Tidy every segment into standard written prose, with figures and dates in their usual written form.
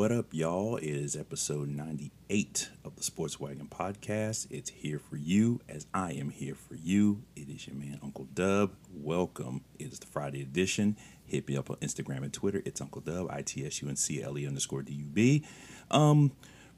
What up, y'all? It is episode 98 of the Sports Wagon podcast. It's here for you as I am here for you. It is your man, Uncle Dub. Welcome. It is the Friday edition. Hit me up on Instagram and Twitter. It's Uncle Dub, ITSUNCLE_DUB.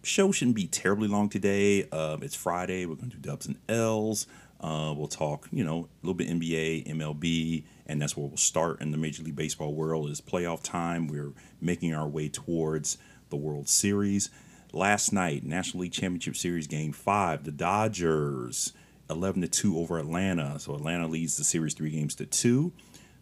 Show shouldn't be terribly long today. It's Friday. We're going to do dubs and L's. We'll talk, a little bit NBA, MLB, and that's where we'll start in the Major League Baseball world. It's playoff time. We're making our way towards the World Series. Last night, National League Championship Series Game 5, the Dodgers, 11-2 over Atlanta. So Atlanta leads the series 3-2.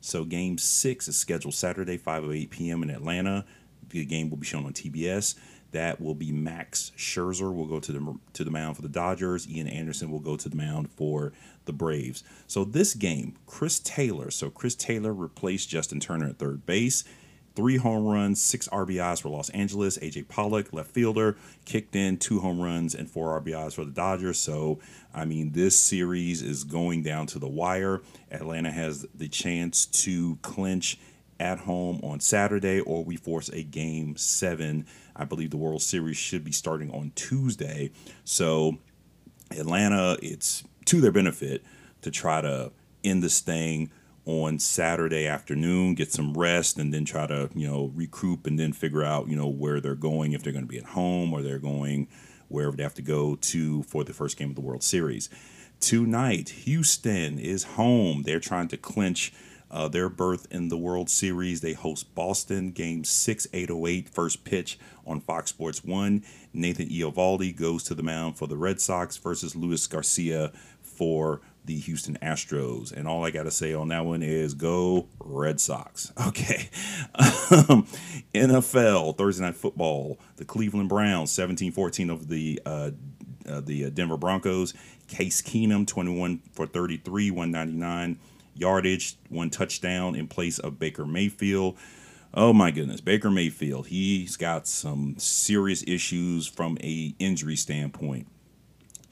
So Game 6 is scheduled Saturday, 5:08 p.m. in Atlanta. The game will be shown on TBS. That will be Max Scherzer will go to the mound for the Dodgers. Ian Anderson will go to the mound for the Braves. So this game, Chris Taylor replaced Justin Turner at third base. 3 home runs, 6 RBIs for Los Angeles. AJ Pollock, left fielder, kicked in 2 home runs and 4 RBIs for the Dodgers. So, this series is going down to the wire. Atlanta has the chance to clinch at home on Saturday, or we force a Game 7. I believe the World Series should be starting on Tuesday. So Atlanta, it's to their benefit to try to end this thing on Saturday afternoon, get some rest, and then try to, recoup and then figure out, where they're going, if they're going to be at home or they're going wherever they have to go to for the first game of the World Series. Tonight, Houston is home. They're trying to clinch their berth in the World Series. They host Boston, Game 6, 8:08, first pitch on Fox Sports 1. Nathan Eovaldi goes to the mound for the Red Sox versus Luis Garcia for the Houston Astros. And all I got to say on that one is go Red Sox. Okay. NFL, Thursday Night Football. The Cleveland Browns, 17-14 over the Denver Broncos. Case Keenum, 21 for 33, 199. Yardage, 1 touchdown in place of Baker Mayfield. Oh my goodness, Baker Mayfield, he's got some serious issues from a injury standpoint.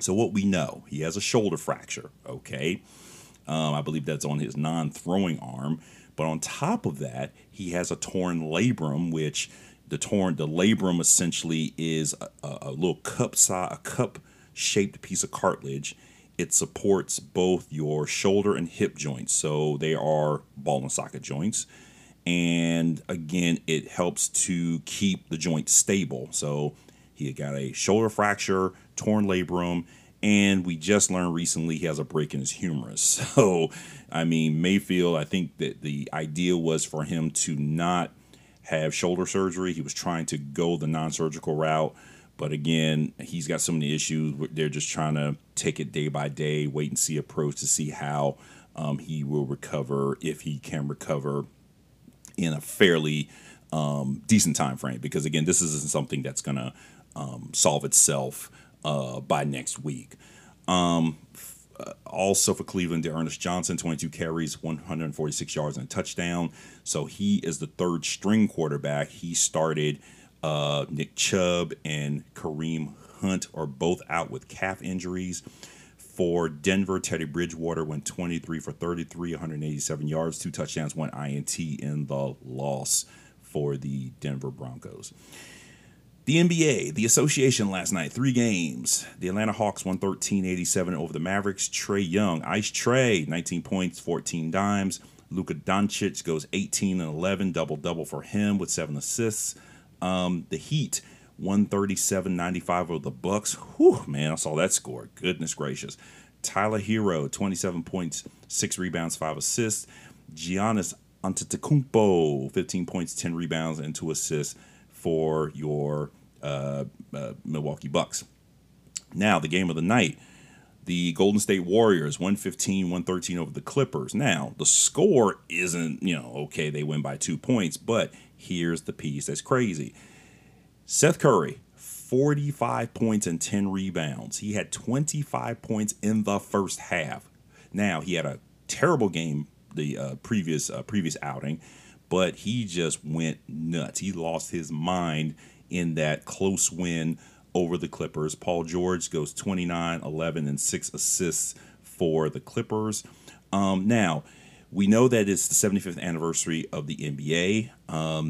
So what we know, he has a shoulder fracture, okay? I believe that's on his non-throwing arm. But on top of that, he has a torn labrum, which the labrum essentially is a little cup-shaped piece of cartilage. It supports both your shoulder and hip joints. So they are ball and socket joints. And again, it helps to keep the joint stable. So he got a shoulder fracture, torn labrum, and we just learned recently he has a break in his humerus. So, Mayfield, I think that the idea was for him to not have shoulder surgery. He was trying to go the non-surgical route. But again, he's got so many issues. They're just trying to take it day by day, wait and see approach to see how he will recover, if he can recover in a fairly decent time frame. Because again, this isn't something that's going to solve itself by next week. Also for Cleveland, De'Ernest Johnson, 22 carries, 146 yards and a touchdown. So he is the third string quarterback. He started Nick Chubb and Kareem Hunt are both out with calf injuries. For Denver, Teddy Bridgewater went 23 for 33, 187 yards, 2 touchdowns, 1 INT in the loss for the Denver Broncos. The NBA, the association last night, 3 games. The Atlanta Hawks won 13-87 over the Mavericks. Trey Young, Ice Trey, 19 points, 14 dimes. Luka Doncic goes 18-11, double-double for him with 7 assists. The Heat, 137-95 over the Bucks. Whew, man, I saw that score. Goodness gracious. Tyler Hero, 27 points, 6 rebounds, 5 assists. Giannis Antetokounmpo, 15 points, 10 rebounds, and 2 assists for your Milwaukee Bucks. Now, the game of the night. The Golden State Warriors, 115-113 over the Clippers. Now, the score isn't, okay, they win by 2 points, but here's the piece that's crazy. Seth Curry, 45 points and 10 rebounds. He had 25 points in the first half. Now, he had a terrible game the previous outing, but he just went nuts. He lost his mind in that close win over the Clippers. Paul George goes 29, 11, and 6 assists for the Clippers. Now, We know that it's the 75th anniversary of the NBA.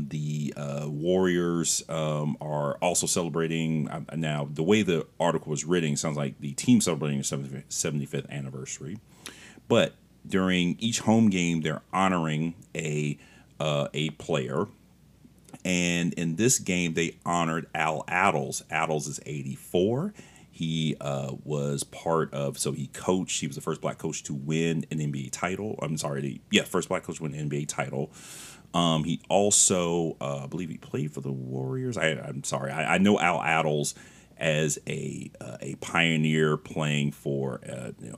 The Warriors are also celebrating. Now, the way the article was written, sounds like the team celebrating their 75th anniversary. But during each home game, they're honoring a player. And in this game, they honored Al Attles. Attles is 84. He was part of, so he coached, he was the first black coach to win an NBA title. First black coach to win an NBA title. He also, I believe he played for the Warriors. I know Al Attles as a pioneer playing for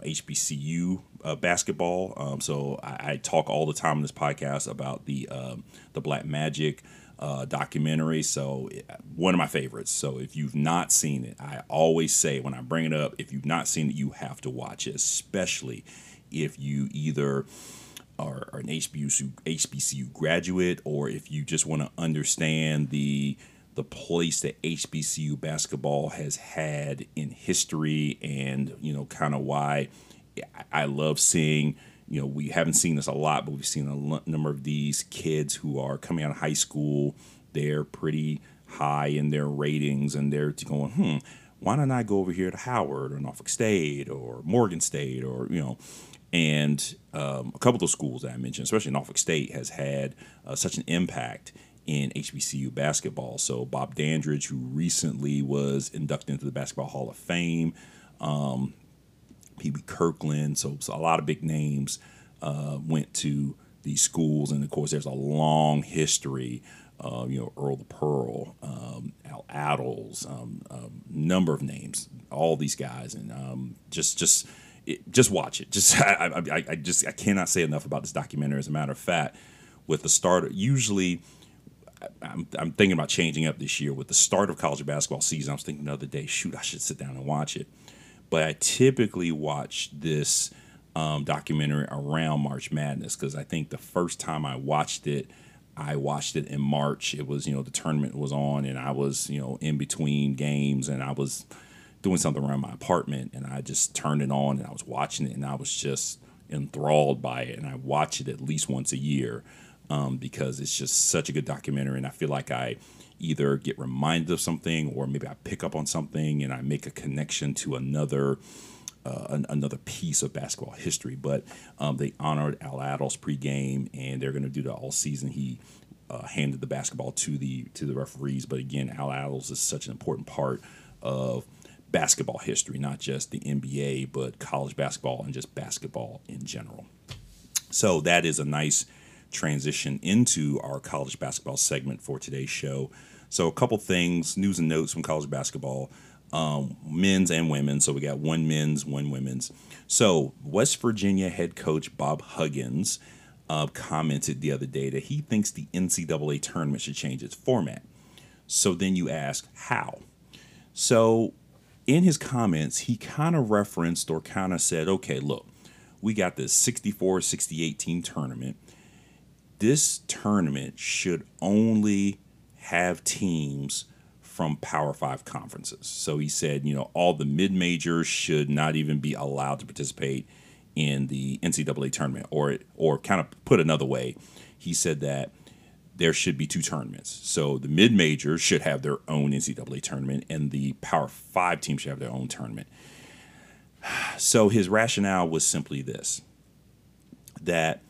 HBCU basketball. So I talk all the time in this podcast about the Black Magic documentary, so one of my favorites. So if you've not seen it, I always say when I bring it up, if you've not seen it, you have to watch it, especially if you either are an HBCU graduate or if you just want to understand the place that HBCU basketball has had in history, and kind of why I love seeing. We haven't seen this a lot, but we've seen a number of these kids who are coming out of high school. They're pretty high in their ratings, and they're going, why don't I go over here to Howard or Norfolk State or Morgan State or, and a couple of those schools that I mentioned, especially Norfolk State, has had such an impact in HBCU basketball. So Bob Dandridge, who recently was inducted into the Basketball Hall of Fame, P.B. Kirkland, so a lot of big names went to these schools, and of course there's a long history. Earl the Pearl, Al Attles, number of names, all these guys, and just watch it. I cannot say enough about this documentary. As a matter of fact, with the start, usually I'm thinking about changing up this year with the start of college basketball season. I was thinking the other day, I should sit down and watch it. But I typically watch this documentary around March Madness, because I think the first time I watched it in March. It was, the tournament was on, and I was, in between games, and I was doing something around my apartment, and I just turned it on, and I was watching it, and I was just enthralled by it. And I watch it at least once a year because it's just such a good documentary, and I feel like I either get reminded of something, or maybe I pick up on something and I make a connection to another piece of basketball history. But they honored Al Attles pregame, and they're going to do that all season. He handed the basketball to the referees. But again, Al Attles is such an important part of basketball history, not just the NBA, but college basketball and just basketball in general. So that is a nice transition into our college basketball segment for today's show. So a couple things, news and notes from college basketball, men's and women's. So we got one men's, one women's. So West Virginia head coach Bob Huggins commented the other day that he thinks the NCAA tournament should change its format. So then you ask, how? So in his comments, he kind of referenced or kind of said, okay, look, we got this 64-68 team tournament. This tournament should only have teams from Power 5 conferences. So he said, all the mid-majors should not even be allowed to participate in the NCAA tournament. Or kind of put another way, he said that there should be two tournaments. So the mid-majors should have their own NCAA tournament, and the Power 5 teams should have their own tournament. So his rationale was simply this, that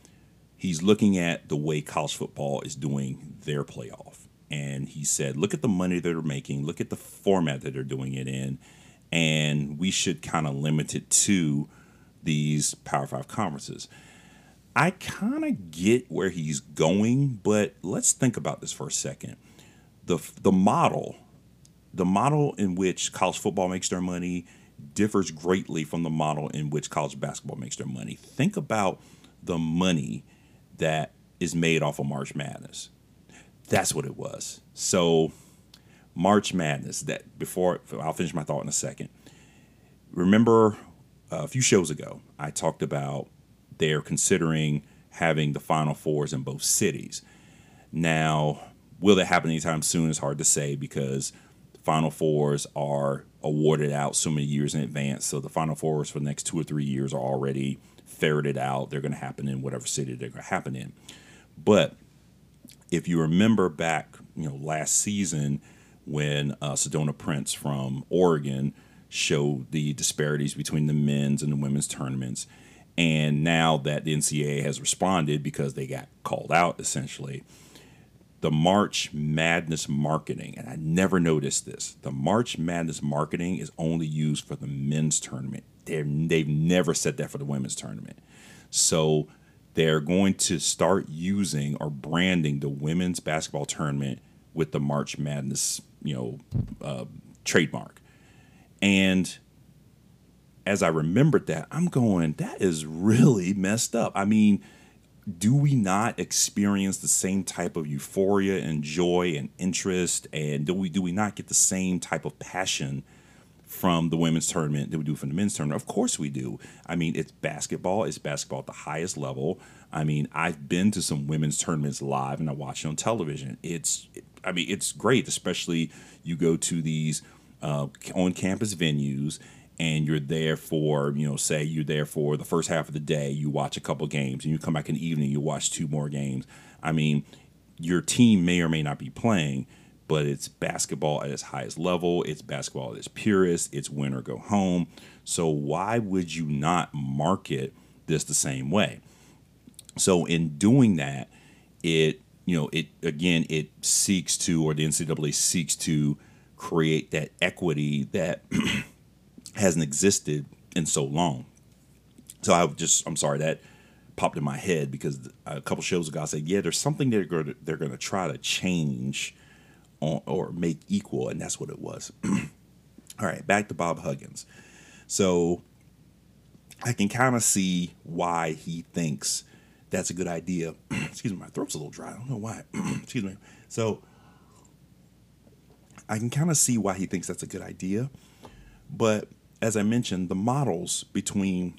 he's looking at the way college football is doing their playoff. And he said, look at the money they're making, look at the format that they're doing it in, and we should kind of limit it to these Power 5 conferences. I kind of get where he's going, but let's think about this for a second. The model in which college football makes their money differs greatly from the model in which college basketball makes their money. Think about the money that is made off of March Madness. That's what it was. So March Madness, that before I'll finish my thought in a second. Remember a few shows ago, I talked about they're considering having the Final Fours in both cities. Now, will that happen anytime soon? It's hard to say because Final Fours are awarded out so many years in advance. So the Final Fours for the next 2 or 3 years are already ferreted out. They're going to happen in whatever city they're going to happen in. But if you remember back, last season when Sedona Prince from Oregon showed the disparities between the men's and the women's tournaments, and now that the NCAA has responded because they got called out, essentially, the March Madness marketing, and I never noticed this, the March Madness marketing is only used for the men's tournament. They've never said that for the women's tournament. So they're going to start using or branding the women's basketball tournament with the March Madness, trademark. And as I remembered that, I'm going, that is really messed up. I mean, do we not experience the same type of euphoria and joy and interest? And do we not get the same type of passion from the women's tournament that we do from the men's tournament? Of course we do. I mean, it's basketball. It's basketball at the highest level. I mean, I've been to some women's tournaments live, and I watch it on television. It's great, especially you go to these on-campus venues, and you're there for, say you're there for the first half of the day, you watch a couple games, and you come back in the evening, you watch 2 more games. I mean, your team may or may not be playing, but it's basketball at its highest level. It's basketball at its purest. It's win or go home. So why would you not market this the same way? So in doing that, it seeks to, or the NCAA seeks to create that equity that hasn't existed in so long. So I'm sorry, that popped in my head because a couple shows ago I said, yeah, there's something they're going to try to change on, or make equal, and that's what it was. All right, back to Bob Huggins. So I can kind of see why he thinks that's a good idea. Excuse me, my throat's a little dry. I don't know why. Excuse me. So I can kind of see why he thinks that's a good idea, but as I mentioned, the models between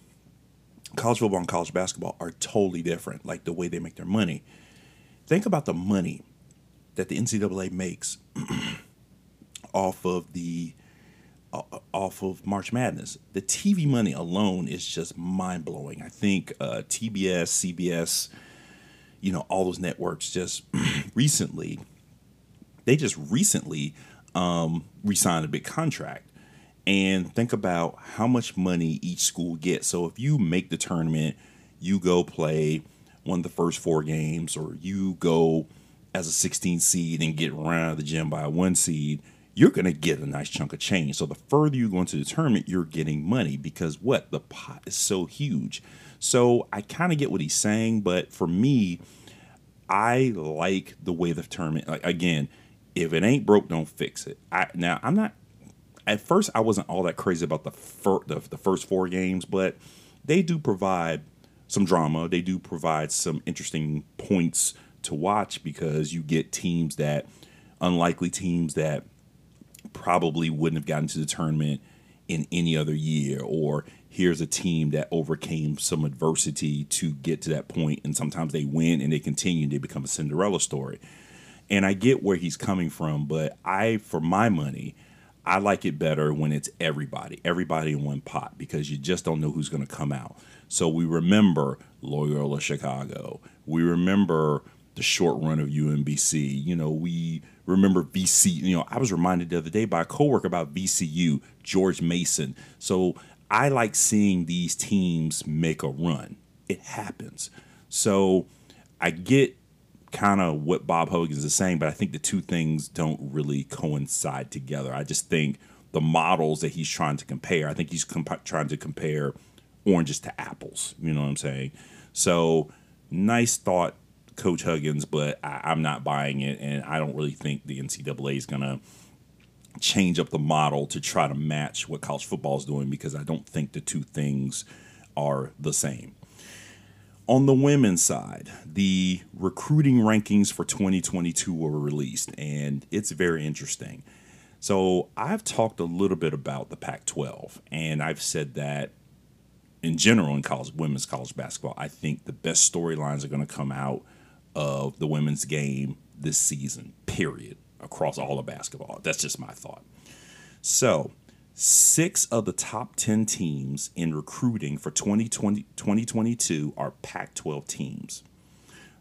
college football and college basketball are totally different, like the way they make their money. Think about the money that the NCAA makes off of March Madness. The TV money alone is just mind-blowing. I think TBS, CBS, all those networks just recently re-signed a big contract. And think about how much money each school gets. So if you make the tournament, you go play one of the first 4 games, or you go as a 16 seed and get run out of the gym by a 1 seed, you're going to get a nice chunk of change. So the further you go into the tournament, you're getting money because the pot is so huge. So I kind of get what he's saying, but for me, I like the way the tournament, like, again, if it ain't broke, don't fix it. At first, I wasn't all that crazy about the first 4 games, but they do provide some drama. They do provide some interesting points to watch because you get unlikely teams that probably wouldn't have gotten to the tournament in any other year, or here's a team that overcame some adversity to get to that point, and sometimes they win and they continue, they become a Cinderella story. And I get where he's coming from, but for my money, I like it better when it's everybody in one pot, because you just don't know who's going to come out. So we remember Loyola Chicago. We remember the short run of UMBC. We remember VC. I was reminded the other day by a coworker about VCU, George Mason. So I like seeing these teams make a run. It happens. So I get kind of what Bob Huggins is saying, but I think the two things don't really coincide together. I just think the models that he's trying to compare, I think he's trying to compare oranges to apples. You know what I'm saying? So nice thought, Coach Huggins, but I'm not buying it, and I don't really think the NCAA is going to change up the model to try to match what college football is doing, because I don't think the two things are the same. On the women's side, the recruiting rankings for 2022 were released, and it's very interesting. So I've talked a little bit about the Pac-12, and I've said that in general in women's college basketball, I think the best storylines are going to come out of the women's game this season, period. across all of basketball. That's just my thought. So 6 of the top 10 teams in recruiting for 2022 are Pac-12 teams.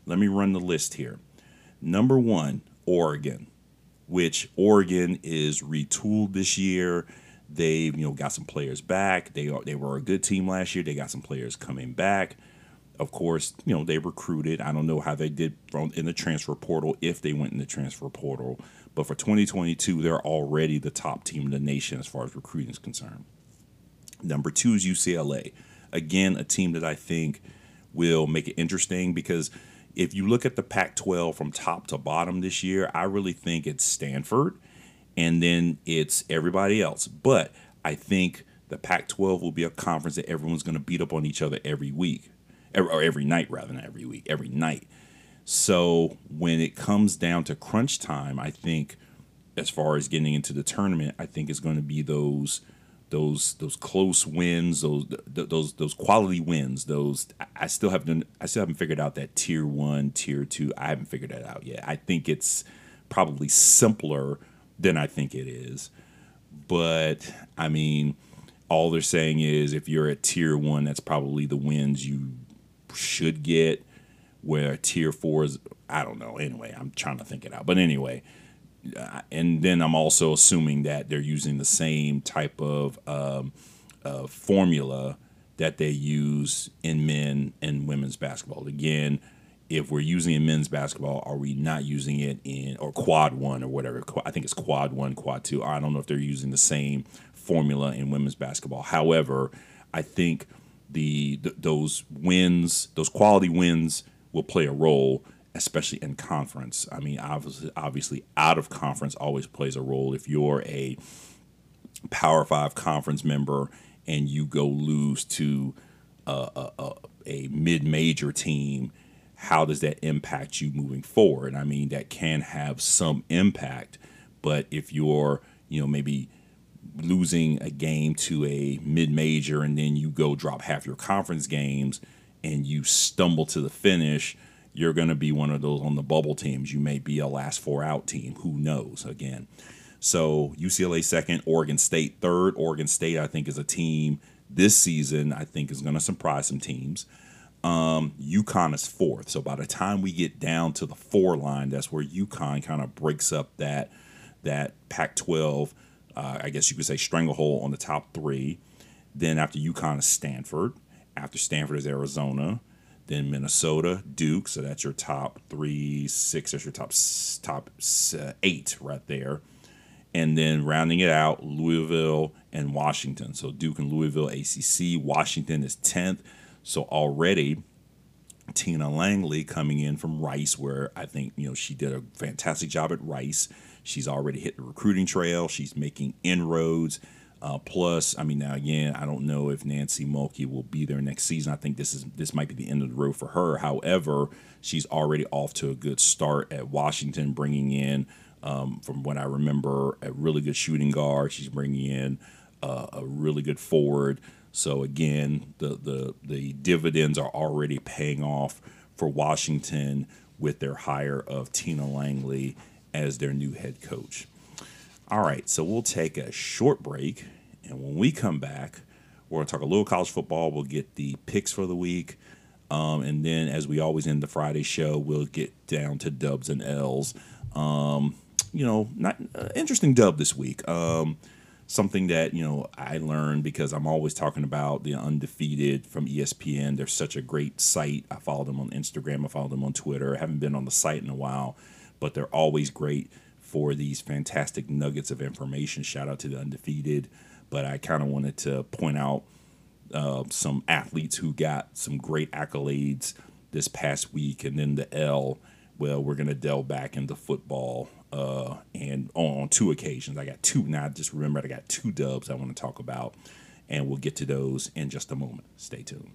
Let me run the list here. Number 1, Oregon, which Oregon is retooled this year. They've, you know, got some players back. They were a good team last year. They got some players coming back. Of course, you know, they recruited. I don't know how they did in the transfer portal, if they went in the transfer portal. But for 2022, they're already the top team in the nation as far as recruiting is concerned. Number 2 is UCLA. Again, a team that I think will make it interesting, because if you look at the Pac-12 from top to bottom this year, I really think it's Stanford and then it's everybody else. But I think the Pac-12 will be a conference that everyone's going to beat up on each other every week. Or every night, rather than every week, every night. So when it comes down to crunch time, I think as far as getting into the tournament, I think it's going to be those close wins, those quality wins. I still haven't figured out that tier 1, tier 2. I haven't figured that out yet. I think it's probably simpler than I think it is. But I mean, all they're saying is if you're at tier 1, that's probably the wins you should get, where tier 4 is, I don't know. Anyway, I'm trying to think it out. But anyway, and then I'm also assuming that they're using the same type of formula that they use in men and women's basketball. Again, if we're using it in men's basketball, are we not using it in, or quad 1 or whatever? I think it's quad 1, quad 2. I don't know if they're using the same formula in women's basketball. However, I think those wins, those quality wins, will play a role, especially in conference. I mean, obviously out of conference always plays a role. If you're a Power 5 conference member and you go lose to a mid-major team, how does that impact you moving forward? I mean, that can have some impact, but if you're, you know, maybe losing a game to a mid-major and then you go drop half your conference games and you stumble to the finish, you're going to be one of those on the bubble teams. You may be a last 4 out team. Who knows? Again, so UCLA 2nd, Oregon State 3rd. Oregon State, I think, is a team this season I think is going to surprise some teams. UConn is 4th. So by the time we get down to the 4 line, that's where UConn kind of breaks up that Pac-12, I guess you could say, stranglehold on the top 3. Then after UConn is Stanford. After Stanford is Arizona. Then Minnesota, Duke. So that's your top 3, 6. That's your top 8 right there. And then rounding it out, Louisville and Washington. So Duke and Louisville, ACC. Washington is 10th. So already Tina Langley coming in from Rice, where I think, you know, she did a fantastic job at Rice. She's already hit the recruiting trail. She's making inroads. Plus, I mean, now again, I don't know if Nancy Mulkey will be there next season. I think this might be the end of the road for her. However, she's already off to a good start at Washington, bringing in, from what I remember, a really good shooting guard. She's bringing in a really good forward. So again, the dividends are already paying off for Washington with their hire of Tina Langley as their new head coach. All right, so we'll take a short break, and when we come back, we're going to talk a little college football. We'll get the picks for the week, and then, as we always end the Friday show, we'll get down to dubs and L's. You know, not interesting dub this week. Something that, you know, I learned, because I'm always talking about the Undefeated from ESPN. They're such a great site. I follow them on Instagram. I follow them on Twitter. I haven't been on the site in a while, but they're always great for these fantastic nuggets of information. Shout out to the Undefeated. But I kind of wanted to point out some athletes who got some great accolades this past week. And then the L, well, we're going to delve back into football. And on 2 occasions, I got 2. Now I just remembered I got 2 dubs I want to talk about. And we'll get to those in just a moment. Stay tuned.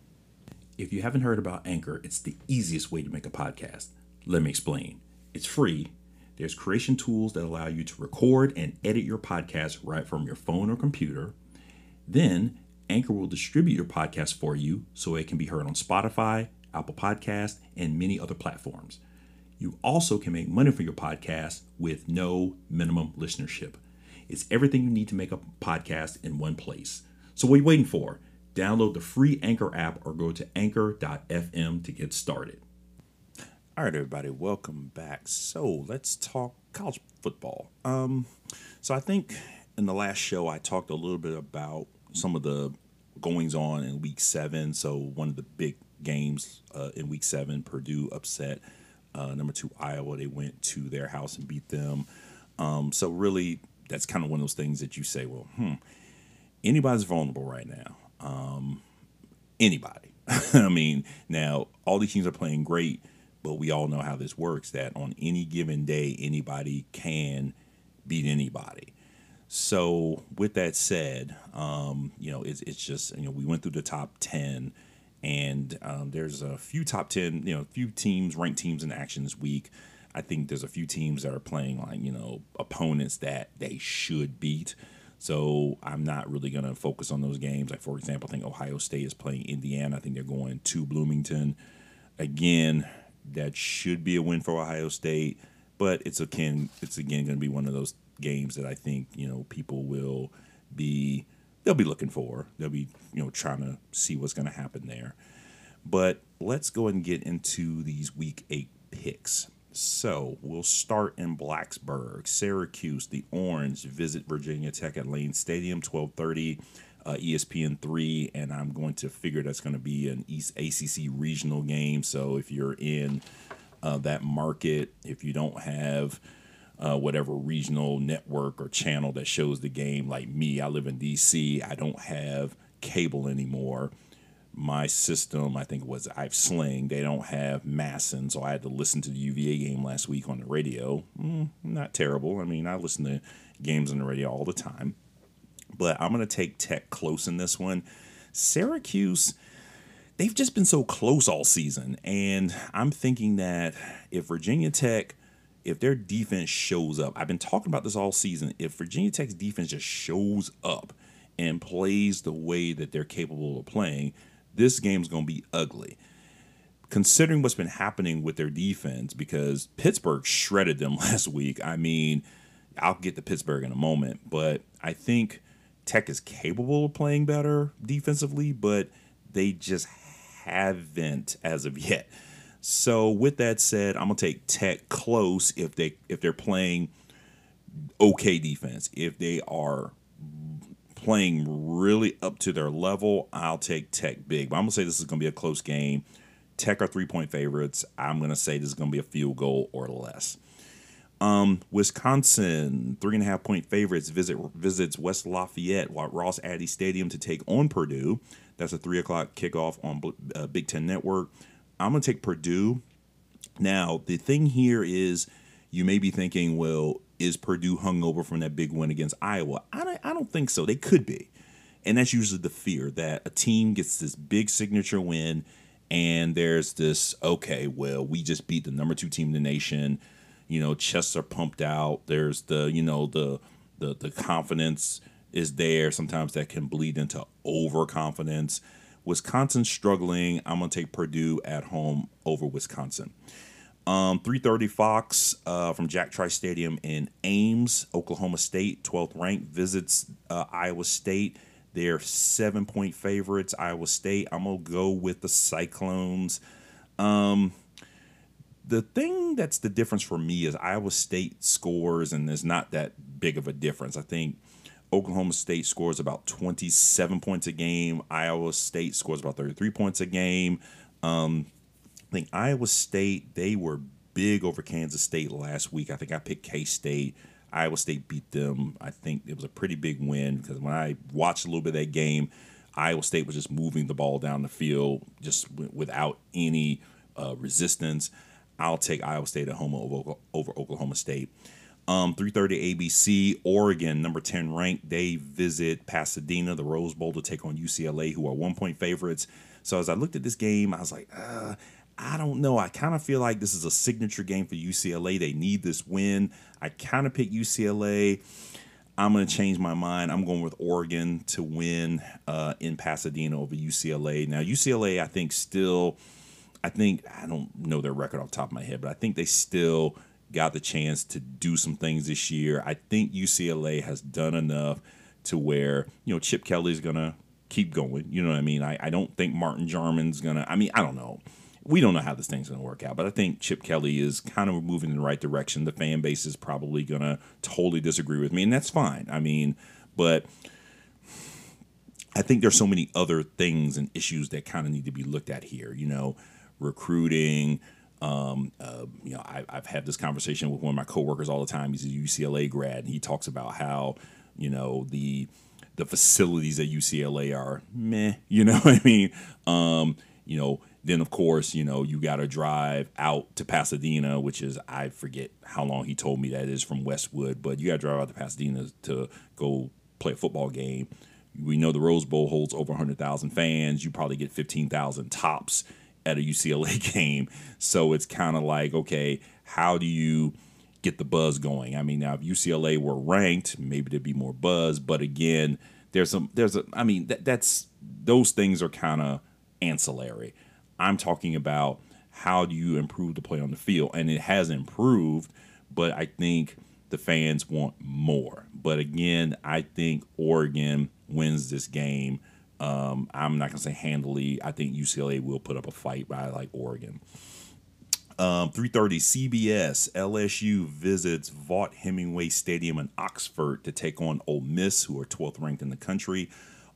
If you haven't heard about Anchor, it's the easiest way to make a podcast. Let me explain. It's free. There's creation tools that allow you to record and edit your podcast right from your phone or computer. Then Anchor will distribute your podcast for you so it can be heard on Spotify, Apple Podcasts, and many other platforms. You also can make money for your podcast with no minimum listenership. It's everything you need to make a podcast in one place. So what are you waiting for? Download the free Anchor app or go to anchor.fm to get started. All right, everybody, welcome back. So let's talk college football. So I think in the last show, I talked a little bit about some of the goings on in week seven. So one of the big games in week seven, Purdue upset number 2 Iowa. They went to their house and beat them. So really, that's kind of one of those things that you say, well, anybody's vulnerable right now. Anybody. I mean, now all these teams are playing great, but we all know how this works, that on any given day, anybody can beat anybody. So with that said, it's just, we went through the top 10 and there's a few top 10, few teams, ranked teams in action this week. I think there's a few teams that are playing like, opponents that they should beat. So I'm not really going to focus on those games. Like, for example, I think Ohio State is playing Indiana. I think they're going to Bloomington. Again, that should be a win for Ohio State, but it's again going to be one of those games that I think, people will be, they'll be looking for. They'll be, trying to see what's going to happen there. But let's go ahead and get into these Week 8 picks. So we'll start in Blacksburg. Syracuse, the Orange, visit Virginia Tech at Lane Stadium, 12:30, ESPN3, and I'm going to figure that's going to be an East ACC regional game. So if you're in that market, if you don't have whatever regional network or channel that shows the game, like me, I live in D.C., I don't have cable anymore. My system, I think it was Sling, they don't have Masson, so I had to listen to the UVA game last week on the radio. Not terrible. I mean, I listen to games on the radio all the time. But I'm going to take Tech close in this one. Syracuse, they've just been so close all season. And I'm thinking that if Virginia Tech, if their defense shows up, I've been talking about this all season, if Virginia Tech's defense just shows up and plays the way that they're capable of playing, this game's going to be ugly, considering what's been happening with their defense, because Pittsburgh shredded them last week. I mean, I'll get to Pittsburgh in a moment, but I think Tech is capable of playing better defensively, but they just haven't as of yet. So with that said, I'm going to take Tech close if they're playing okay defense. If they are playing really up to their level, I'll take Tech big. But I'm going to say this is going to be a close game. Tech are 3-point favorites. I'm going to say this is going to be a field goal or less. Wisconsin, 3.5-point favorites, visits West Lafayette while Ross Addy Stadium to take on Purdue. That's a 3 o'clock kickoff on Big Ten Network. I'm going to take Purdue. Now, the thing here is you may be thinking, well, is Purdue hungover from that big win against Iowa? I don't think so. They could be. And that's usually the fear, that a team gets this big signature win and there's this, okay, well, we just beat the number 2 team in the nation. Chests are pumped out. There's the, the confidence is there. Sometimes that can bleed into overconfidence. Wisconsin's struggling. I'm going to take Purdue at home over Wisconsin. 3:30 Fox from Jack Trice Stadium in Ames, Oklahoma State, 12th ranked, visits Iowa State. They're 7-point favorites, Iowa State. I'm going to go with the Cyclones. The thing that's the difference for me is Iowa State scores, and there's not that big of a difference. I think Oklahoma State scores about 27 points a game. Iowa State scores about 33 points a game. I think Iowa State, they were big over Kansas State last week. I think I picked K-State. Iowa State beat them. I think it was a pretty big win because when I watched a little bit of that game, Iowa State was just moving the ball down the field just without any resistance. I'll take Iowa State at home over Oklahoma State. 3:30 ABC, Oregon, number 10 ranked. They visit Pasadena, the Rose Bowl, to take on UCLA, who are 1-point favorites. So as I looked at this game, I was like, I don't know. I kind of feel like this is a signature game for UCLA. They need this win. I kind of picked UCLA. I'm going to change my mind. I'm going with Oregon to win in Pasadena over UCLA. Now, UCLA, I think, still I think, I don't know their record off the top of my head, but I think they still got the chance to do some things this year. I think UCLA has done enough to where, you know, Chip Kelly's going to keep going. You know what I mean? I don't think Martin Jarman's going to, I mean, I don't know. We don't know how this thing's going to work out, but I think Chip Kelly is kind of moving in the right direction. The fan base is probably going to totally disagree with me, and that's fine. I mean, but I think there's so many other things and issues that kind of need to be looked at here. You know, recruiting. You know, I've had this conversation with one of my coworkers all the time. He's a UCLA grad, and he talks about how, you know, the facilities at UCLA are meh. You know what I mean? You know. Then, of course, you know, you got to drive out to Pasadena, which is, I forget how long he told me that is from Westwood, but you got to drive out to Pasadena to go play a football game. We know the Rose Bowl holds over 100,000 fans. You probably get 15,000 tops at a UCLA game. So it's kind of like, okay, how do you get the buzz going? I mean, now if UCLA were ranked, maybe there'd be more buzz. But again, those things are kind of ancillary. I'm talking about how do you improve the play on the field, and it has improved, but I think the fans want more. But again, I think Oregon wins this game. I'm not going to say handily. I think UCLA will put up a fight, but I like Oregon. 3:30 CBS, LSU visits Vaught-Hemingway Stadium in Oxford to take on Ole Miss, who are 12th ranked in the country.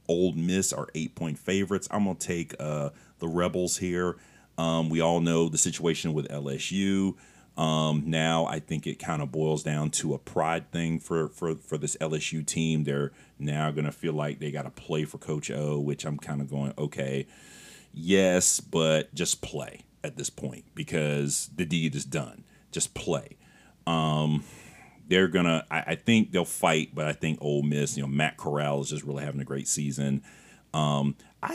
Ole Miss are 8-point favorites. I'm going to take the Rebels here. We all know the situation with LSU. Now I think it kind of boils down to a pride thing for this LSU team. They're now going to feel like they got to play for Coach O, which I'm kind of going, okay, yes, but just play at this point because the deed is done. Just play. They're going to – I think they'll fight, but I think Ole Miss, you know, Matt Corral is just really having a great season. I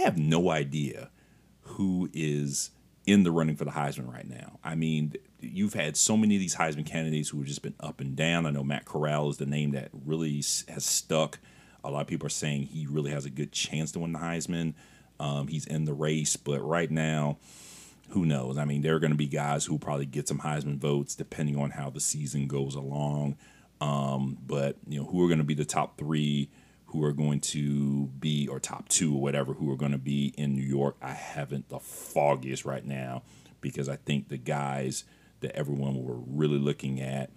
have no idea who is in the running for the Heisman right now. I mean, you've had so many of these Heisman candidates who have just been up and down. I know Matt Corral is the name that really has stuck. A lot of people are saying he really has a good chance to win the Heisman. He's in the race, but right now – who knows? I mean, there are going to be guys who probably get some Heisman votes depending on how the season goes along. But, you know, who are going to be the top three, who are going to be, or top two or whatever, who are going to be in New York, I haven't the foggiest right now because I think the guys that everyone were really looking at,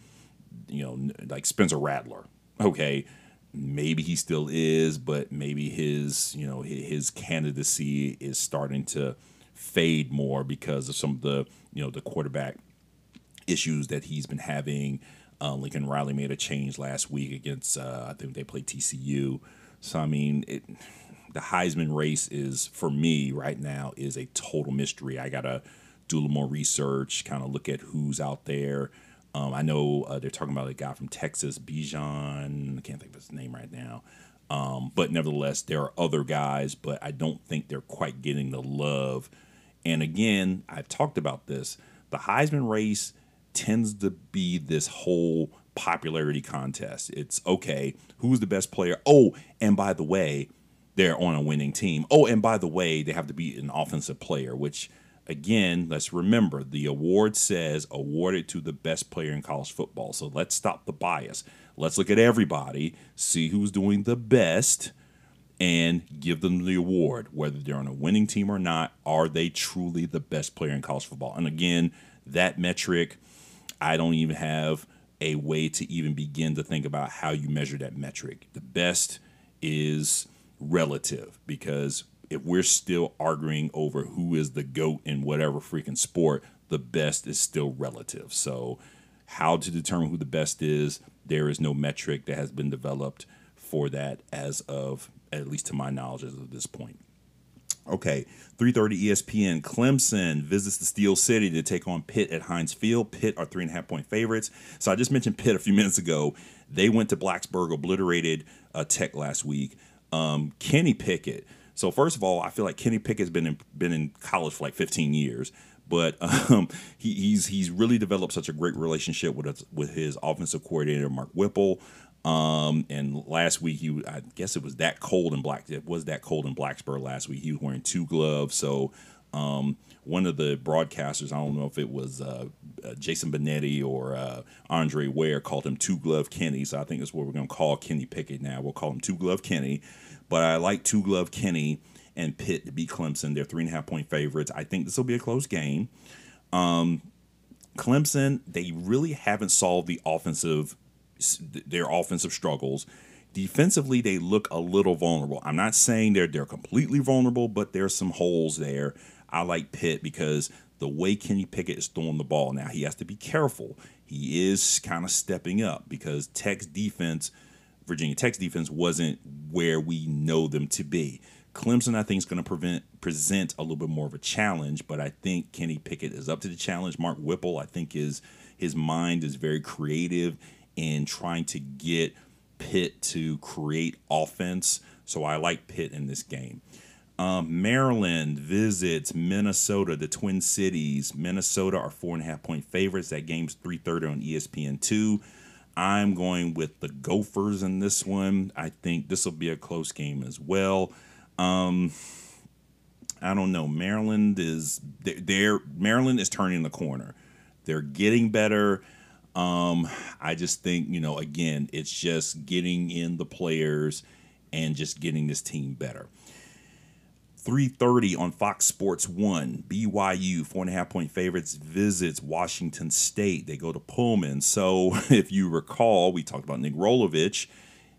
you know, like Spencer Rattler, okay, maybe he still is, but maybe his, you know, his candidacy is starting to fade more because of some of the, you know, the quarterback issues that he's been having. Lincoln Riley made a change last week against, I think they played TCU. So, I mean, the Heisman race is, for me right now, is a total mystery. I got to do a little more research, kind of look at who's out there. I know they're talking about a guy from Texas, Bijan. I can't think of his name right now. But nevertheless, there are other guys, but I don't think they're quite getting the love. And again, I've talked about this. The Heisman race tends to be this whole popularity contest. It's, okay, who's the best player? Oh, and by the way, they're on a winning team. Oh, and by the way, they have to be an offensive player, which, again, let's remember, the award says awarded to the best player in college football. So let's stop the bias. Let's look at everybody, see who's doing the best, and give them the award, whether they're on a winning team or not. Are they truly the best player in college football? And again, that metric, I don't even have a way to even begin to think about how you measure that metric. The best is relative, because if we're still arguing over who is the GOAT in whatever freaking sport, the best is still relative. So how to determine who the best is, there is no metric that has been developed for that as of, at least to my knowledge, as of this point. Okay, 3:30 ESPN. Clemson visits the Steel City to take on Pitt at Heinz Field. Pitt are 3.5-point favorites. So I just mentioned Pitt a few minutes ago. They went to Blacksburg, obliterated Tech last week. Kenny Pickett. So first of all, I feel like Kenny Pickett's been in college for like 15 years, but he's really developed such a great relationship with his offensive coordinator Mark Whipple. And last week, I guess it was that cold in Blacksburg last week. He was wearing two gloves, so One of the broadcasters, I don't know if it was Jason Benetti or Andre Ware, called him Two Glove Kenny. So I think that's what we're going to call Kenny Pickett now. We'll call him Two Glove Kenny. But I like Two Glove Kenny and Pitt to beat Clemson. They're 3.5-point favorites. I think this will be a close game. Clemson, they really haven't solved their offensive struggles. Defensively, they look a little vulnerable. I'm not saying they're completely vulnerable, but there's some holes there. I like Pitt because the way Kenny Pickett is throwing the ball now, he has to be careful. He is kind of stepping up because Virginia Tech's defense wasn't where we know them to be. Clemson, I think, is going to present a little bit more of a challenge, but I think Kenny Pickett is up to the challenge. Mark Whipple, I think, his mind is very creative in trying to get Pitt to create offense, so I like Pitt in this game. Maryland visits Minnesota, the Twin Cities. Minnesota are 4.5-point favorites. That game's 3:30 on ESPN2. I'm going with the Gophers in this one. I think this will be a close game as well. I don't know. Maryland is turning the corner. They're getting better. I just think, again, it's just getting in the players and just getting this team better. 3:30 on Fox Sports 1, BYU, 4.5-point favorites, visits Washington State. They go to Pullman. So if you recall, we talked about Nick Rolovich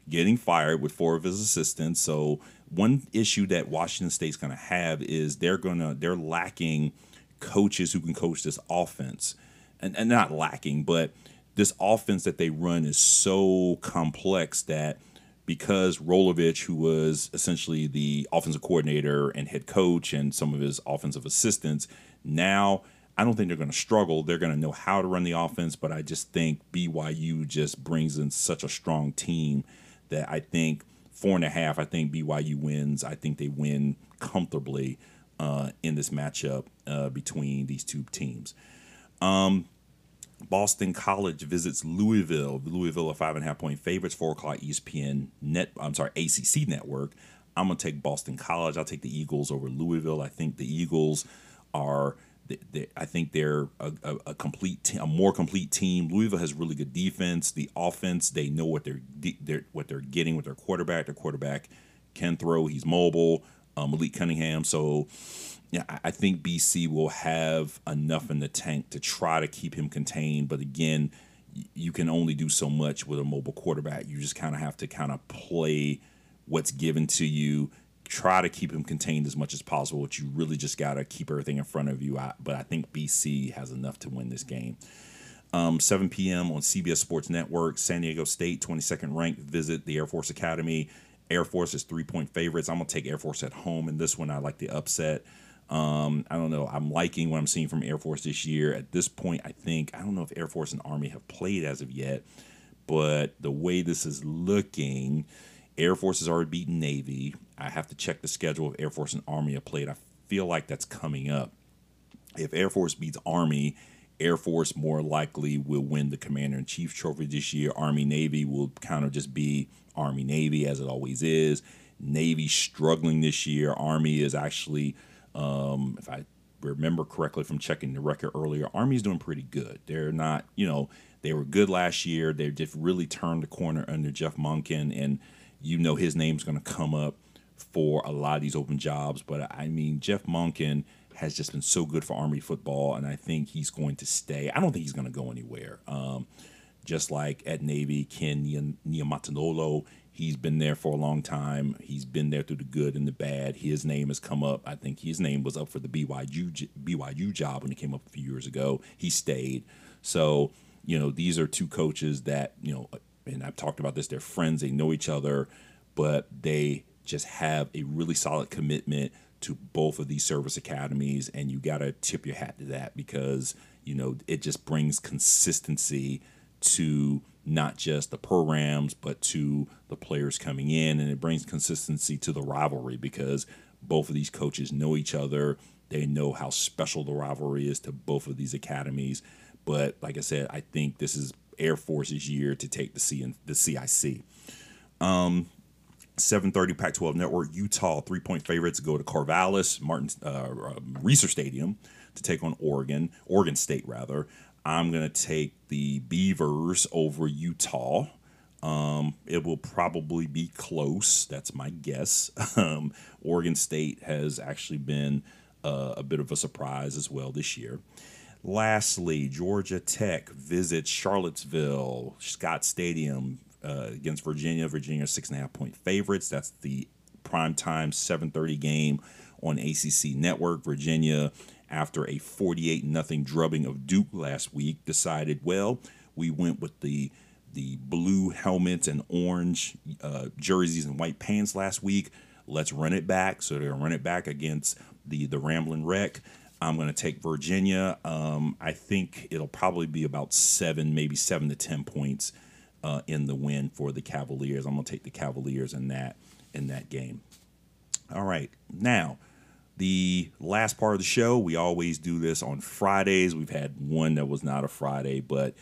getting fired with four of his assistants. So one issue that Washington State's going to have is they're lacking coaches who can coach this offense. And not lacking, but this offense that they run is so complex that because Rolovich, who was essentially the offensive coordinator and head coach and some of his offensive assistants, now I don't think they're going to struggle. They're going to know how to run the offense, but I just think BYU just brings in such a strong team that I think 4.5, I think BYU wins. I think they win comfortably in this matchup between these two teams. Boston College visits Louisville. Louisville are 5.5-point favorites, 4:00 ESPN ACC Network. I'm going to take Boston College. I'll take the Eagles over Louisville. I think the Eagles are, I think they're a more complete team. Louisville has really good defense. The offense, they know what they're getting with their quarterback. Their quarterback can throw. He's mobile. Malik Cunningham. So, yeah, I think BC will have enough in the tank to try to keep him contained. But again, you can only do so much with a mobile quarterback. You just kind of have to play what's given to you, try to keep him contained as much as possible. But you really just got to keep everything in front of you. But I think BC has enough to win this game. 7 p.m. on CBS Sports Network, San Diego State, 22nd ranked, visit the Air Force Academy. Air Force is 3-point favorites. I'm going to take Air Force at home in this one. I like the upset. I don't know. I'm liking what I'm seeing from Air Force this year. At this point, I don't know if Air Force and Army have played as of yet, but the way this is looking, Air Force has already beaten Navy. I have to check the schedule if Air Force and Army have played. I feel like that's coming up. If Air Force beats Army, Air Force more likely will win the Commander-in-Chief trophy this year. Army-Navy will kind of just be Army-Navy as it always is. Navy struggling this year. Army is actually, if I remember correctly from checking the record earlier, Army's doing pretty good. They're not, they were good last year. They just really turned the corner under Jeff Monken, and his name's going to come up for a lot of these open jobs. But I mean, Jeff Monken has just been so good for Army football, and I think he's going to stay. I don't think he's going to go anywhere. Just like at Navy, Ken Niumatanolo, he's been there for a long time. He's been there through the good and the bad. His name has come up. I think his name was up for the BYU job when he came up a few years ago. He stayed. So, these are two coaches that, and I've talked about this, they're friends, they know each other, but they just have a really solid commitment to both of these service academies, and you got to tip your hat to that because, it just brings consistency to not just the programs but to the players coming in, and it brings consistency to the rivalry because both of these coaches know each other. They know how special the rivalry is to both of these academies. But like I said, I think this is Air Force's year to take the CIC. 7:30 Pac-12 Network. Utah, 3-point favorites, go to Corvallis, Reeser Stadium to take on Oregon State. I'm going to take the Beavers over Utah. It will probably be close. That's my guess. Oregon State has actually been a bit of a surprise as well this year. Lastly, Georgia Tech visits Charlottesville, Scott Stadium against Virginia. Virginia 6.5-point favorites. That's the primetime 7:30 game on ACC Network. Virginia, after a 48-0 drubbing of Duke last week, decided, well, we went with the blue helmets and orange jerseys and white pants last week. Let's run it back. So they're going to run it back against the Ramblin' Wreck. I'm going to take Virginia. I think it'll probably be about 7 to 10 points in the win for the Cavaliers. I'm going to take the Cavaliers in that game. All right. Now, the last part of the show, we always do this on Fridays. We've had one that was not a Friday, but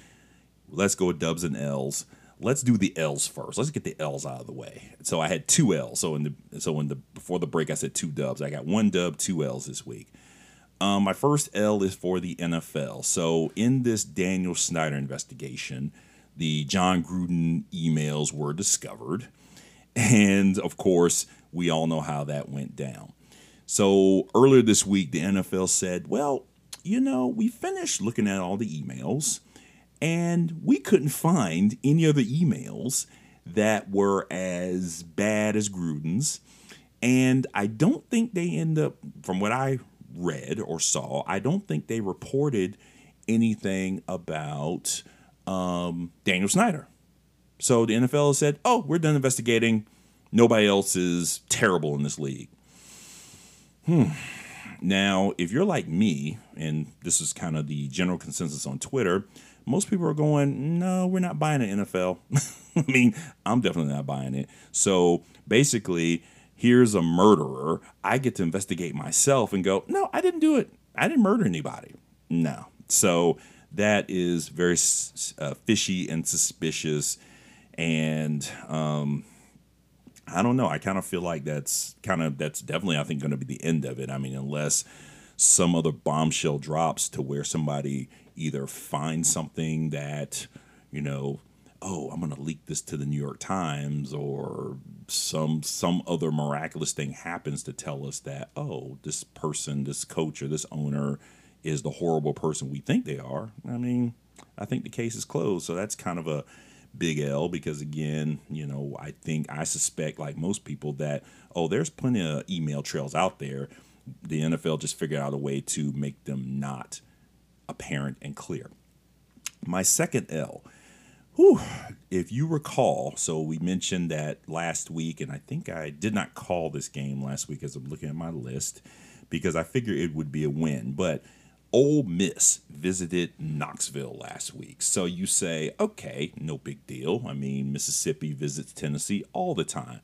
let's go with dubs and L's. Let's do the L's first. Let's get the L's out of the way. So I had 2 L's. So before the break, I said 2 dubs. I got 1 dub, 2 L's this week. My first L is for the NFL. So in this Daniel Snyder investigation, the John Gruden emails were discovered. And, of course, we all know how that went down. So earlier this week, the NFL said, well, we finished looking at all the emails, and we couldn't find any other emails that were as bad as Gruden's. And I don't think they end up, from what I read or saw, I don't think they reported anything about Daniel Snyder. So the NFL said, oh, we're done investigating. Nobody else is terrible in this league. Now, if you're like me, and this is kind of the general consensus on Twitter, most people are going, no, we're not buying the NFL. I mean, I'm definitely not buying it. So basically, here's a murderer. I get to investigate myself and go, no, I didn't do it. I didn't murder anybody. No. So that is very fishy and suspicious. And I don't know. I kind of feel like that's definitely, I think, going to be the end of it. I mean, unless some other bombshell drops to where somebody either finds something that, oh, I'm going to leak this to the New York Times, or some other miraculous thing happens to tell us that, oh, this person, this coach or this owner is the horrible person we think they are. I mean, I think the case is closed. So that's kind of a big L because, again, I suspect, like most people, that, oh, there's plenty of email trails out there. The NFL just figured out a way to make them not apparent and clear. My second L. Whew. If you recall, so we mentioned that last week, and I think I did not call this game last week as I'm looking at my list because I figured it would be a win. But Ole Miss visited Knoxville last week. So you say, okay, no big deal. I mean, Mississippi visits Tennessee all the time.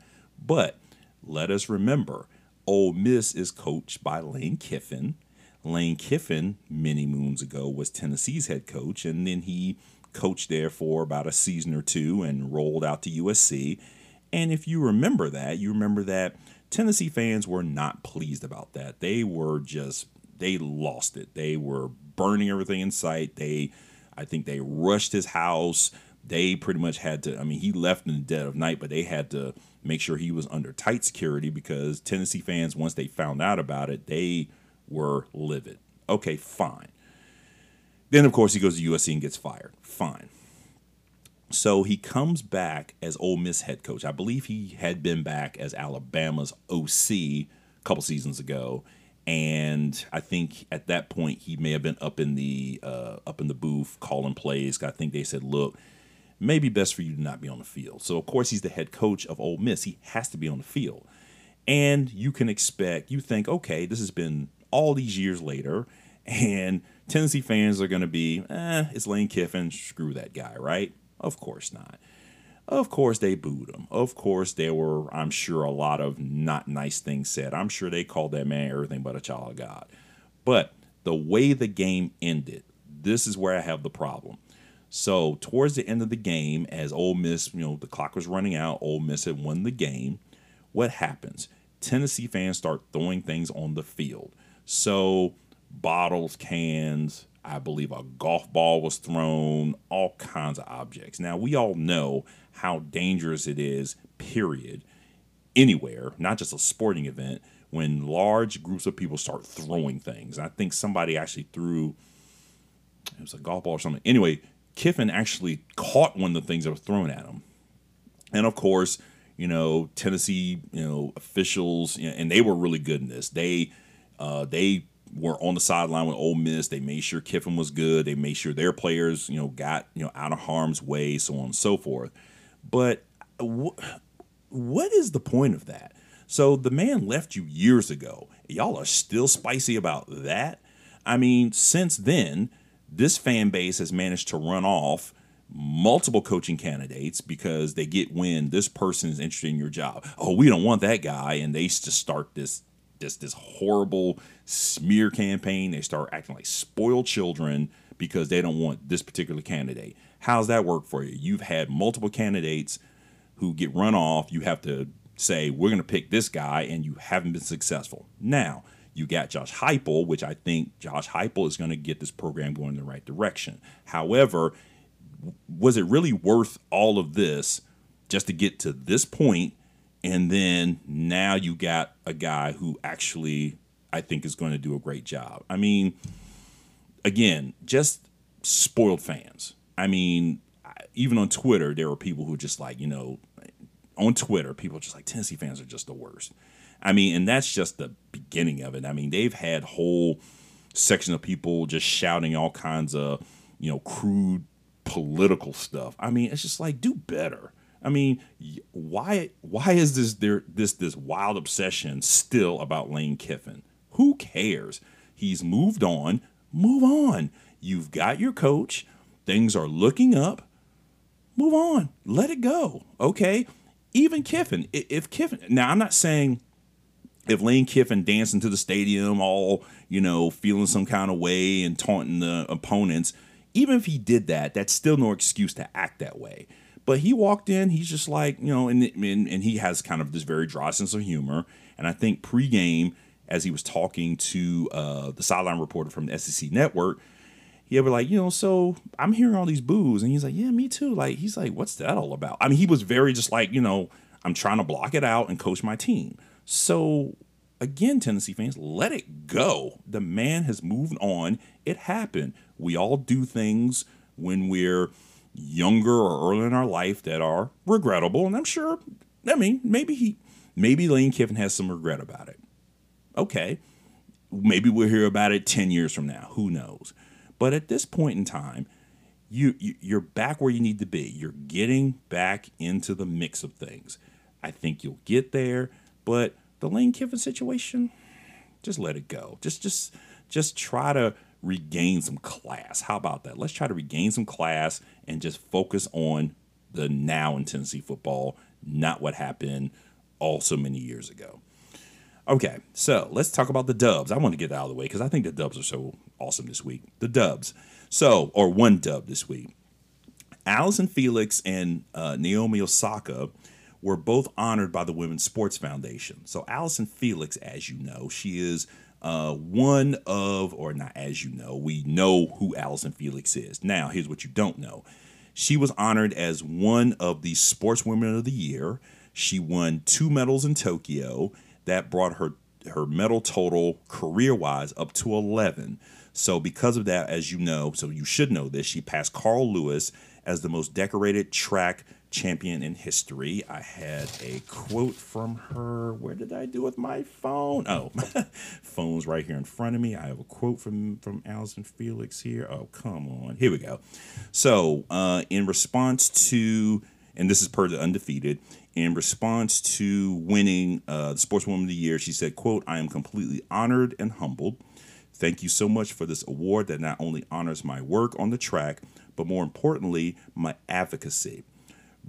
But let us remember, Ole Miss is coached by Lane Kiffin. Lane Kiffin, many moons ago, was Tennessee's head coach, and then he coached there for about a season or two and rolled out to USC. And if you remember that Tennessee fans were not pleased about that. They lost it. They were burning everything in sight. I think they rushed his house. They pretty much had to, he left in the dead of night, but they had to make sure he was under tight security because Tennessee fans, once they found out about it, they were livid. Okay, fine. Then, of course, he goes to USC and gets fired. Fine. So he comes back as Ole Miss head coach. I believe he had been back as Alabama's OC a couple seasons ago, and I think at that point he may have been up in the booth calling plays. I think they said, "Look, maybe best for you to not be on the field." So of course he's the head coach of Ole Miss. He has to be on the field, and you think, okay, this has been all these years later, and Tennessee fans are going to be, it's Lane Kiffin, screw that guy, right? Of course not. Of course they booed him. Of course there were, I'm sure, a lot of not nice things said. I'm sure they called that man everything but a child of God. But the way the game ended, this is where I have the problem. So towards the end of the game, as Ole Miss, the clock was running out, Ole Miss had won the game. what happens? Tennessee fans start throwing things on the field. So bottles, cans, I believe a golf ball was thrown, all kinds of objects. Now, we all know how dangerous it is, period, anywhere, not just a sporting event, when large groups of people start throwing things. I think somebody actually threw, it was a golf ball or something. Anyway, Kiffin actually caught one of the things that was thrown at him. And, of course, you know, Tennessee, you know, officials, you know, and they were really good in this. They were on the sideline with Ole Miss. They made sure Kiffin was good. They made sure their players, you know, got, you know, out of harm's way, so on and so forth. But what is the point of that? So the man left you years ago. Y'all are still spicy about that. I mean, since then, this fan base has managed to run off multiple coaching candidates because they get wind this person is interested in your job. Oh, we don't want that guy. And they just start this horrible smear campaign. They start acting like spoiled children because they don't want this particular candidate. How's that work for you? You've had multiple candidates who get run off. You have to say, we're going to pick this guy, and you haven't been successful. Now, you got Josh Heupel, which I think Josh Heupel is going to get this program going in the right direction. However, was it really worth all of this just to get to this point? And then now you got a guy who actually I think is going to do a great job. I mean, again, just spoiled fans. I mean, even on Twitter, there are people who are just like, you know, on Twitter, people are just like, Tennessee fans are just the worst. I mean, and that's just the beginning of it. I mean, they've had whole section of people just shouting all kinds of, you know, crude political stuff. I mean, it's just like, do better. I mean, why is this wild obsession still about Lane Kiffin? Who cares? He's moved on. Move on. You've got your coach. Things are looking up. Move on. Let it go. Okay. Even Kiffin. If Kiffin, now I'm not saying if Lane Kiffin dancing to the stadium, all, you know, feeling some kind of way and taunting the opponents, even if he did that, that's still no excuse to act that way. But he walked in, he's just like, you know, and he has kind of this very dry sense of humor. And I think pregame, as he was talking to the sideline reporter from the SEC Network, he was like, you know, so I'm hearing all these boos. And he's like, yeah, me too. Like, he's like, what's that all about? I mean, he was very just like, you know, I'm trying to block it out and coach my team. So, again, Tennessee fans, let it go. The man has moved on. It happened. We all do things when we're younger or early in our life that are regrettable, and I'm sure, I mean, maybe Lane Kiffin has some regret about it. Okay, maybe we'll hear about it 10 years from now, who knows? But at this point in time, you're back where you need to be. You're getting back into the mix of things. I think you'll get there, but the Lane Kiffin situation, just let it go. Just try to regain some class. How about that? Let's try to regain some class and just focus on the now in Tennessee football, not what happened all so many years ago. Okay, so let's talk about the Dubs. I want to get that out of the way because I think the Dubs are so awesome this week. The Dubs. So, or one Dub this week. Allison Felix and Naomi Osaka were both honored by the Women's Sports Foundation. So Allison Felix, as you know, she is one of, or not as you know, we know who Allison Felix is. Now, here's what you don't know. She was honored as one of the Sportswomen of the Year. She won 2 medals in Tokyo. That brought her medal total career-wise up to 11. So because of that, as you know, so you should know this, she passed Carl Lewis as the most decorated track champion in history. I had a quote from her. Where did I do with my phone? Oh, phone's right here in front of me. I have a quote from Allison Felix here. Oh, come on. Here we go. So in response to, and this is per the Undefeated, in response to winning the Sportswoman of the Year, she said, quote, I am completely honored and humbled. Thank you so much for this award that not only honors my work on the track, but more importantly, my advocacy.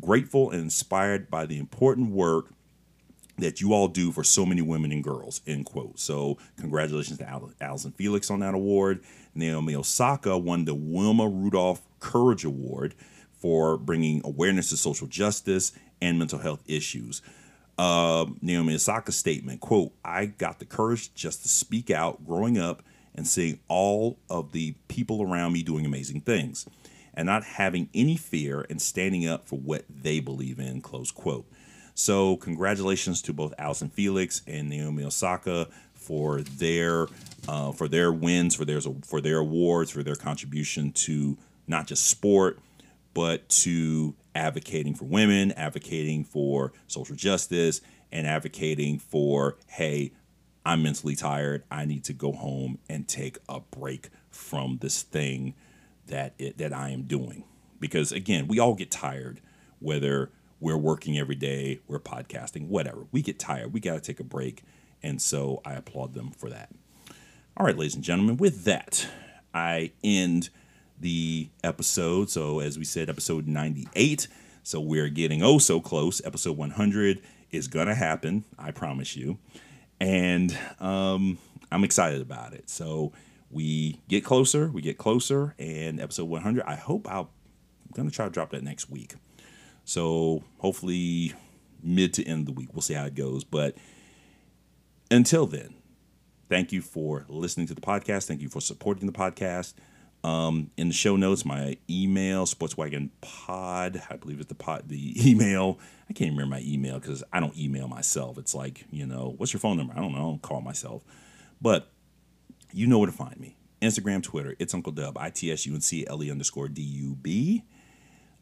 Grateful and inspired by the important work that you all do for so many women and girls, end quote. So congratulations to Allison Felix on that award. Naomi Osaka won the Wilma Rudolph Courage Award for bringing awareness to social justice and mental health issues. Naomi Osaka's statement, quote, "I got the courage just to speak out growing up and seeing all of the people around me doing amazing things and not having any fear and standing up for what they believe in," close quote. So congratulations to both Allison Felix and Naomi Osaka for their wins, for their awards, for their contribution to not just sport, but to advocating for women, advocating for social justice, and advocating for, hey, I'm mentally tired. I need to go home and take a break from this thing that I am doing. Because, again, we all get tired, whether we're working every day, we're podcasting, whatever. We get tired. We got to take a break. And so I applaud them for that. All right, ladies and gentlemen, with that, I end the episode. So as we said, episode 98. So we're getting oh so close. Episode 100 is going to happen. I promise you. And I'm excited about it. So we get closer, and episode 100, I hope I'm going to try to drop that next week. So hopefully mid to end of the week. We'll see how it goes. But until then, thank you for listening to the podcast. Thank you for supporting the podcast. In the show notes, my email, sportswagonpod, I believe it's the email. I can't remember my email because I don't email myself. It's like, what's your phone number? I don't know. I don't call myself. But you know where to find me. Instagram, Twitter, it's Uncle Dub, ITSUNCLE_DUB.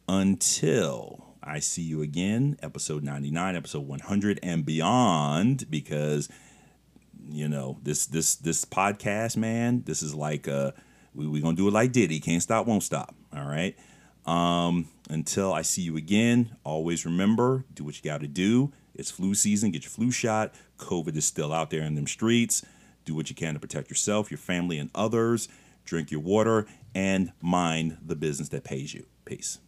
Until I see you again, episode 99, episode 100, and beyond, because, this podcast, man, this is like a... We're going to do it like Diddy. Can't stop, won't stop. All right. Until I see you again, always remember, do what you got to do. It's flu season. Get your flu shot. COVID is still out there in them streets. Do what you can to protect yourself, your family, and others. Drink your water and mind the business that pays you. Peace.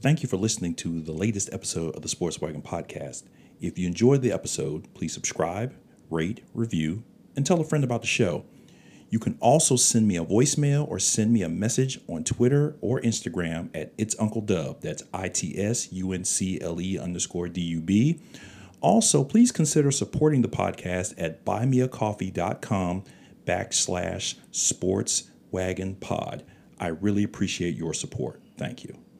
Thank you for listening to the latest episode of the Sports Wagon Podcast. If you enjoyed the episode, please subscribe, rate, review, and tell a friend about the show. You can also send me a voicemail or send me a message on Twitter or Instagram at It's Uncle Dub. That's ITSUNCLE_DUB. Also, please consider supporting the podcast at buymeacoffee.com/sportswagonpod. I really appreciate your support. Thank you.